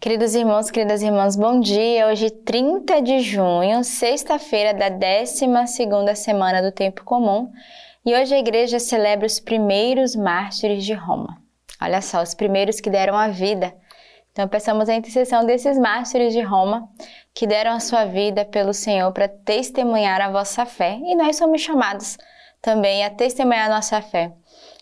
Queridos irmãos, queridas irmãs, bom dia! Hoje, 30 de junho, sexta-feira da 12ª semana do Tempo Comum, e hoje a Igreja celebra os primeiros mártires de Roma. Olha só, os primeiros que deram a vida. Então, peçamos a intercessão desses mártires de Roma, que deram a sua vida pelo Senhor para testemunhar a vossa fé, e nós somos chamados também a testemunhar a nossa fé.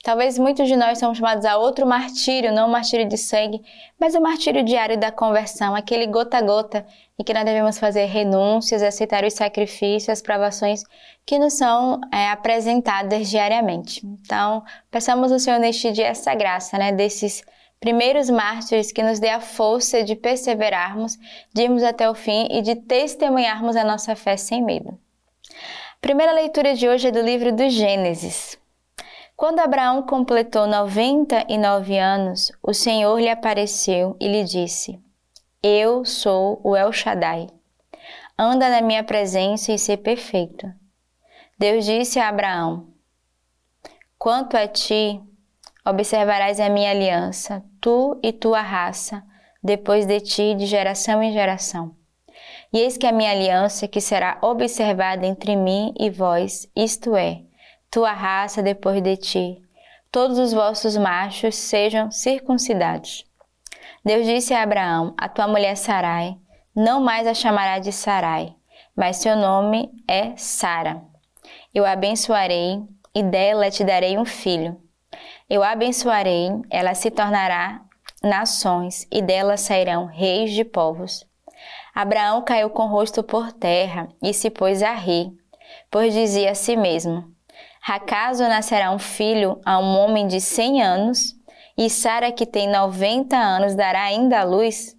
Talvez muitos de nós somos chamados a outro martírio, não o martírio de sangue, mas o martírio diário da conversão, aquele gota a gota em que nós devemos fazer renúncias, aceitar os sacrifícios, as provações que nos são apresentadas diariamente. Então, peçamos ao Senhor neste dia essa graça, desses primeiros mártires, que nos dê a força de perseverarmos, de irmos até o fim e de testemunharmos a nossa fé sem medo. A primeira leitura de hoje é do livro do Gênesis. Quando Abraão completou 99 anos, o Senhor lhe apareceu e lhe disse: Eu sou o El Shaddai. Anda na minha presença e ser perfeito. Deus disse a Abraão: Quanto a ti, observarás a minha aliança, tu e tua raça, depois de ti, de geração em geração. E eis que a minha aliança que será observada entre mim e vós, isto é, tua raça depois de ti, todos os vossos machos sejam circuncidados. Deus disse a Abraão: A tua mulher Sarai, não mais a chamará de Sarai, mas seu nome é Sara. Eu a abençoarei e dela te darei um filho. Eu a abençoarei, ela se tornará nações e dela sairão reis de povos. Abraão caiu com o rosto por terra e se pôs a rir, pois dizia a si mesmo: Acaso nascerá um filho a um homem de 100 anos, e Sara, que tem 90 anos, dará ainda à luz?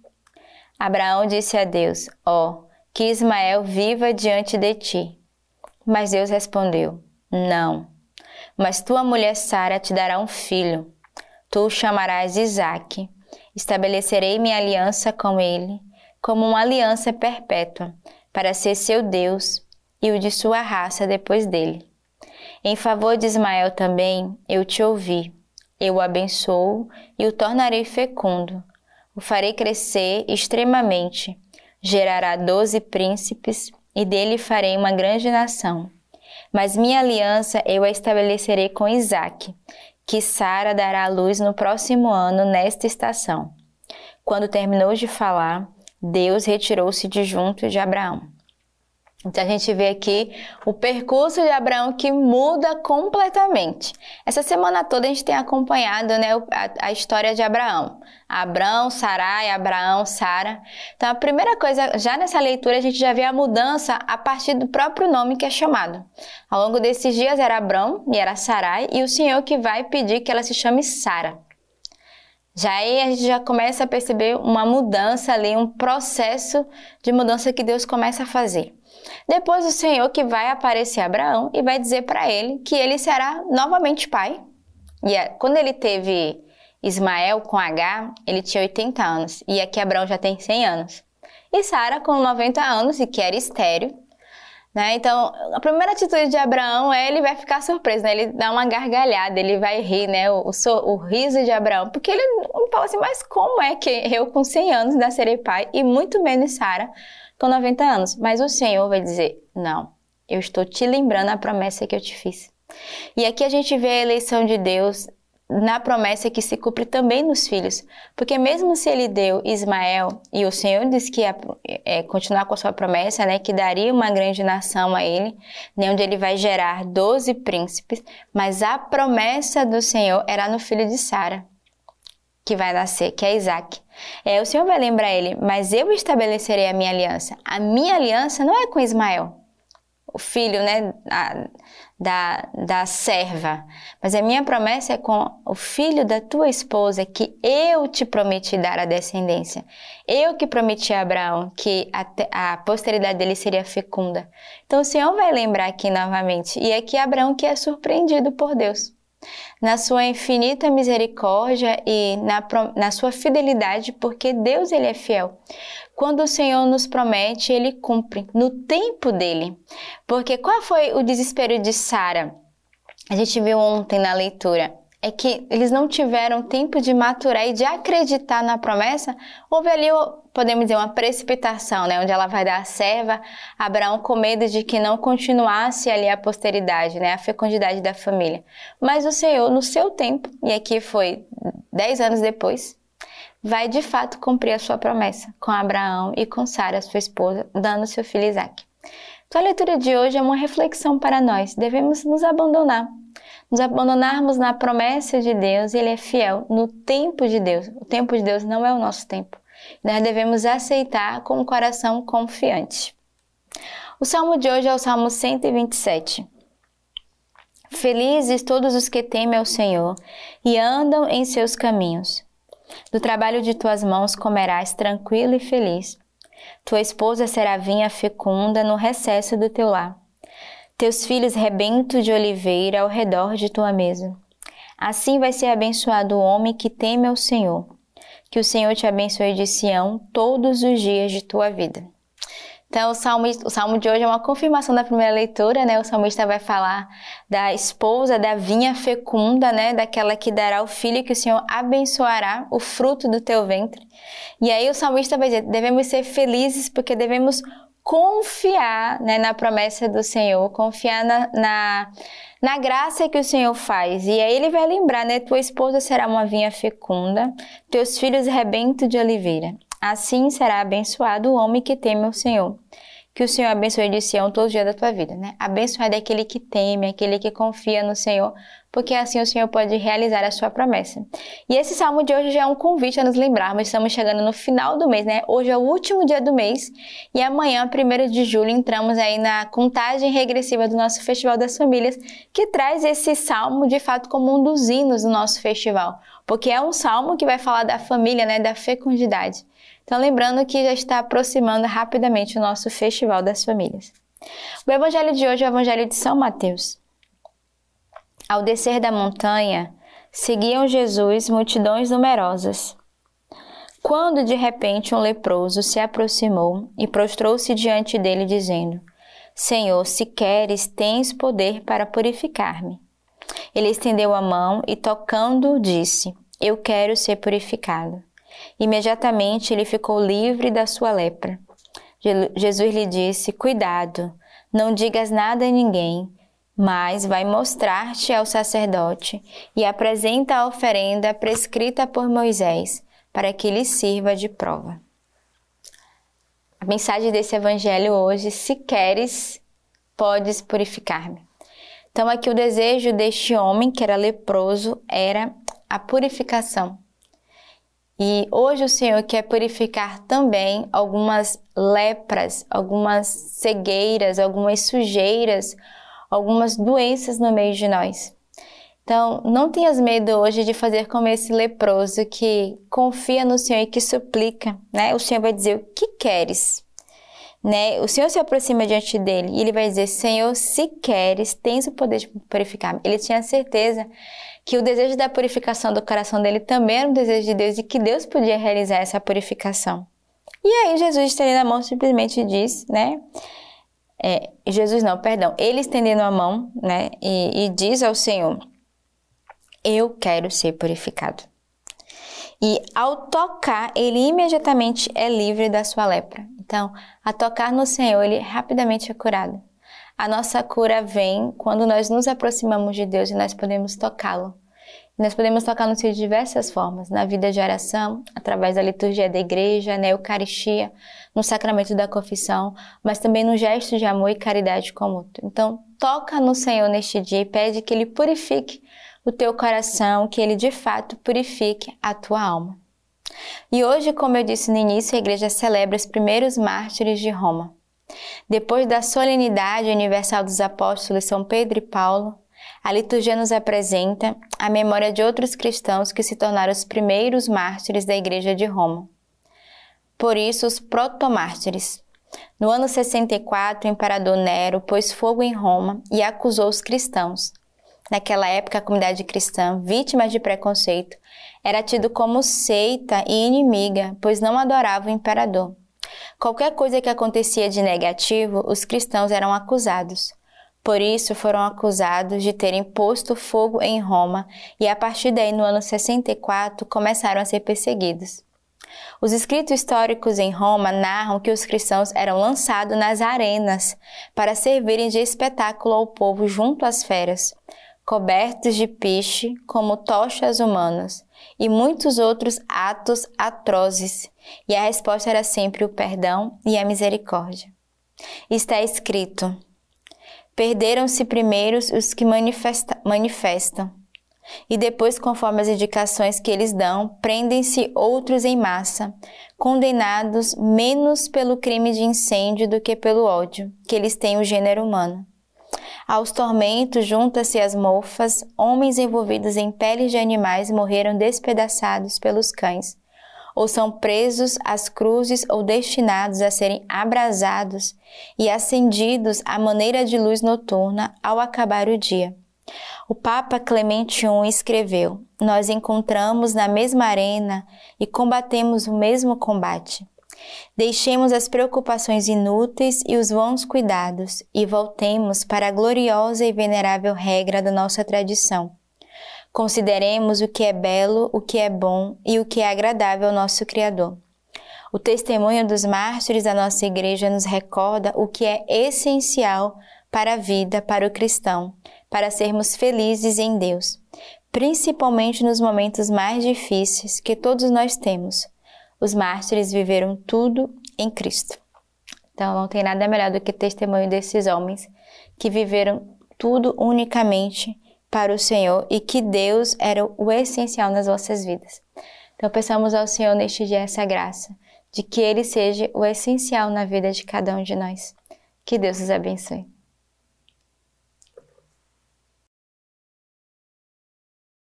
Abraão disse a Deus: que Ismael viva diante de ti. Mas Deus respondeu: Não, mas tua mulher Sara te dará um filho. Tu o chamarás Isaac. Estabelecerei minha aliança com ele, como uma aliança perpétua, para ser seu Deus e o de sua raça depois dele. Em favor de Ismael também eu te ouvi, eu o abençoo e o tornarei fecundo, o farei crescer extremamente, gerará 12 príncipes e dele farei uma grande nação. Mas minha aliança eu a estabelecerei com Isaac, que Sara dará à luz no próximo ano nesta estação. Quando terminou de falar, Deus retirou-se de junto de Abraão. Então a gente vê aqui o percurso de Abraão que muda completamente. Essa semana toda a gente tem acompanhado a história de Abraão. Abraão, Sarai, Abraão, Sara. Então a primeira coisa, já nessa leitura a gente já vê a mudança a partir do próprio nome que é chamado. Ao longo desses dias era Abraão e era Sarai, e o Senhor que vai pedir que ela se chame Sara. Já aí a gente já começa a perceber uma mudança ali, um processo de mudança que Deus começa a fazer. Depois o Senhor que vai aparecer a Abraão e vai dizer para ele que ele será novamente pai. E quando ele teve Ismael com Agar, ele tinha 80 anos, e aqui Abraão já tem 100 anos. E Sara com 90 anos, e que era estéril. Então, a primeira atitude de Abraão é ele vai ficar surpreso, ele dá uma gargalhada, ele vai rir, o riso de Abraão, porque ele fala assim: mas como é que eu com 100 anos ainda serei pai, e muito menos Sara com 90 anos? Mas o Senhor vai dizer: não, eu estou te lembrando a promessa que eu te fiz. E aqui a gente vê a eleição de Deus na promessa que se cumpre também nos filhos, porque mesmo se ele deu Ismael, e o Senhor disse que ia continuar com a sua promessa, que daria uma grande nação a ele, onde ele vai gerar 12 príncipes, mas a promessa do Senhor era no filho de Sara, que vai nascer, que é Isaac. O Senhor vai lembrar ele: mas eu estabelecerei a minha aliança. A minha aliança não é com Ismael, o filho da serva, mas a minha promessa é com o filho da tua esposa, que eu te prometi dar a descendência. Eu que prometi a Abraão que a posteridade dele seria fecunda. Então o Senhor vai lembrar aqui novamente, e aqui Abraão que é surpreendido por Deus. Na sua infinita misericórdia e na sua fidelidade, porque Deus ele é fiel. Quando o Senhor nos promete, ele cumpre no tempo dele. Porque qual foi o desespero de Sara? A gente viu ontem na leitura. é que eles não tiveram tempo de maturar e de acreditar na promessa. Houve ali, podemos dizer, uma precipitação, né? Onde ela vai dar a serva, Abraão com medo de que não continuasse ali a posteridade, né? A fecundidade da família. Mas o Senhor, no seu tempo, e aqui foi 10 anos depois, vai de fato cumprir a sua promessa com Abraão e com Sara, sua esposa, dando seu filho Isaac. Então a leitura de hoje é uma reflexão para nós. Devemos nos abandonar. Nos abandonarmos na promessa de Deus, Ele é fiel no tempo de Deus. O tempo de Deus não é o nosso tempo. Nós devemos aceitar com o coração confiante. O salmo de hoje é o Salmo 127. Felizes todos os que temem ao Senhor e andam em seus caminhos. Do trabalho de tuas mãos comerás tranquilo e feliz. Tua esposa será vinha fecunda no recesso do teu lar. Teus filhos rebento de oliveira ao redor de tua mesa. Assim vai ser abençoado o homem que teme ao Senhor. Que o Senhor te abençoe de Sião todos os dias de tua vida. Então o salmo de hoje é uma confirmação da primeira leitura, né? O salmista vai falar da esposa, da vinha fecunda, né? Daquela que dará o filho, que o Senhor abençoará o fruto do teu ventre. E aí o salmista vai dizer, devemos ser felizes porque devemos confiar, né, na promessa do Senhor, confiar na graça que o Senhor faz. E aí ele vai lembrar, né, tua esposa será uma vinha fecunda, teus filhos rebento de oliveira. Assim será abençoado o homem que teme ao Senhor. Que o Senhor abençoe de Sião todos os dias da tua vida, né? Abençoado é aquele que teme, aquele que confia no Senhor, porque assim o Senhor pode realizar a sua promessa. E esse salmo de hoje já é um convite a nos lembrarmos. Estamos chegando no final do mês, né? Hoje é o último dia do mês e amanhã, 1º de julho, entramos aí na contagem regressiva do nosso Festival das Famílias, que traz esse salmo, de fato, como um dos hinos do nosso festival, porque é um salmo que vai falar da família, né? Da fecundidade. Então, lembrando que já está aproximando rapidamente o nosso Festival das Famílias. O Evangelho de hoje é o Evangelho de São Mateus. Ao descer da montanha, seguiam Jesus multidões numerosas. Quando, de repente, um leproso se aproximou e prostrou-se diante dele, dizendo, Senhor, se queres, tens poder para purificar-me. Ele estendeu a mão e, tocando-o, disse, Eu quero ser purificado. Imediatamente ele ficou livre da sua lepra. Jesus lhe disse, Cuidado, não digas nada a ninguém, mas vai mostrar-te ao sacerdote e apresenta a oferenda prescrita por Moisés, para que lhe sirva de prova. A mensagem desse evangelho hoje, se queres, podes purificar-me. Então aqui o desejo deste homem, que era leproso, era a purificação. E hoje o Senhor quer purificar também algumas lepras, algumas cegueiras, algumas sujeiras, algumas doenças no meio de nós. Então, não tenhas medo hoje de fazer como esse leproso que confia no Senhor e que suplica, né? O Senhor vai dizer, o que queres? Né? O Senhor se aproxima diante dele e ele vai dizer, Senhor, se queres, tens o poder de purificar-me. Ele tinha certeza que o desejo da purificação do coração dele também era um desejo de Deus e que Deus podia realizar essa purificação. E aí Jesus estendendo a mão simplesmente diz, né? Ele estendendo a mão, né? E diz ao Senhor, eu quero ser purificado. E ao tocar, ele imediatamente é livre da sua lepra. Então, a tocar no Senhor, ele rapidamente é curado. A nossa cura vem quando nós nos aproximamos de Deus e nós podemos tocá-lo. Nós podemos tocá-lo de diversas formas, na vida de oração, através da liturgia da igreja, na eucaristia, no sacramento da confissão, mas também no gesto de amor e caridade com o outro. Então, toca no Senhor neste dia e pede que Ele purifique o teu coração, que Ele de fato purifique a tua alma. E hoje, como eu disse no início, a igreja celebra os primeiros mártires de Roma. Depois da solenidade universal dos apóstolos São Pedro e Paulo, a liturgia nos apresenta a memória de outros cristãos que se tornaram os primeiros mártires da Igreja de Roma. Por isso, os protomártires. No ano 64, o imperador Nero pôs fogo em Roma e acusou os cristãos. Naquela época, a comunidade cristã, vítima de preconceito, era tida como seita e inimiga, pois não adorava o imperador. Qualquer coisa que acontecia de negativo, os cristãos eram acusados. Por isso foram acusados de terem posto fogo em Roma e a partir daí, no ano 64, começaram a ser perseguidos. Os escritos históricos em Roma narram que os cristãos eram lançados nas arenas para servirem de espetáculo ao povo junto às feras, cobertos de piche como tochas humanas e muitos outros atos atrozes, e a resposta era sempre o perdão e a misericórdia. Está escrito: perderam-se primeiro os que manifestam, e depois, conforme as indicações que eles dão, prendem-se outros em massa, condenados menos pelo crime de incêndio do que pelo ódio que eles têm o gênero humano. Aos tormentos junta-se as mofas, homens envolvidos em peles de animais morreram despedaçados pelos cães, ou são presos às cruzes ou destinados a serem abrasados e acendidos à maneira de luz noturna ao acabar o dia. O Papa Clemente I escreveu: nós encontramos na mesma arena e combatemos o mesmo combate. Deixemos as preocupações inúteis e os vãos cuidados e voltemos para a gloriosa e venerável regra da nossa tradição. Consideremos o que é belo, o que é bom e o que é agradável ao nosso Criador. O testemunho dos mártires da nossa Igreja nos recorda o que é essencial para a vida, para o cristão, para sermos felizes em Deus, principalmente nos momentos mais difíceis que todos nós temos. Os mártires viveram tudo em Cristo. Então não tem nada melhor do que testemunho desses homens que viveram tudo unicamente para o Senhor e que Deus era o essencial nas vossas vidas. Então peçamos ao Senhor neste dia essa graça, de que Ele seja o essencial na vida de cada um de nós. Que Deus os abençoe.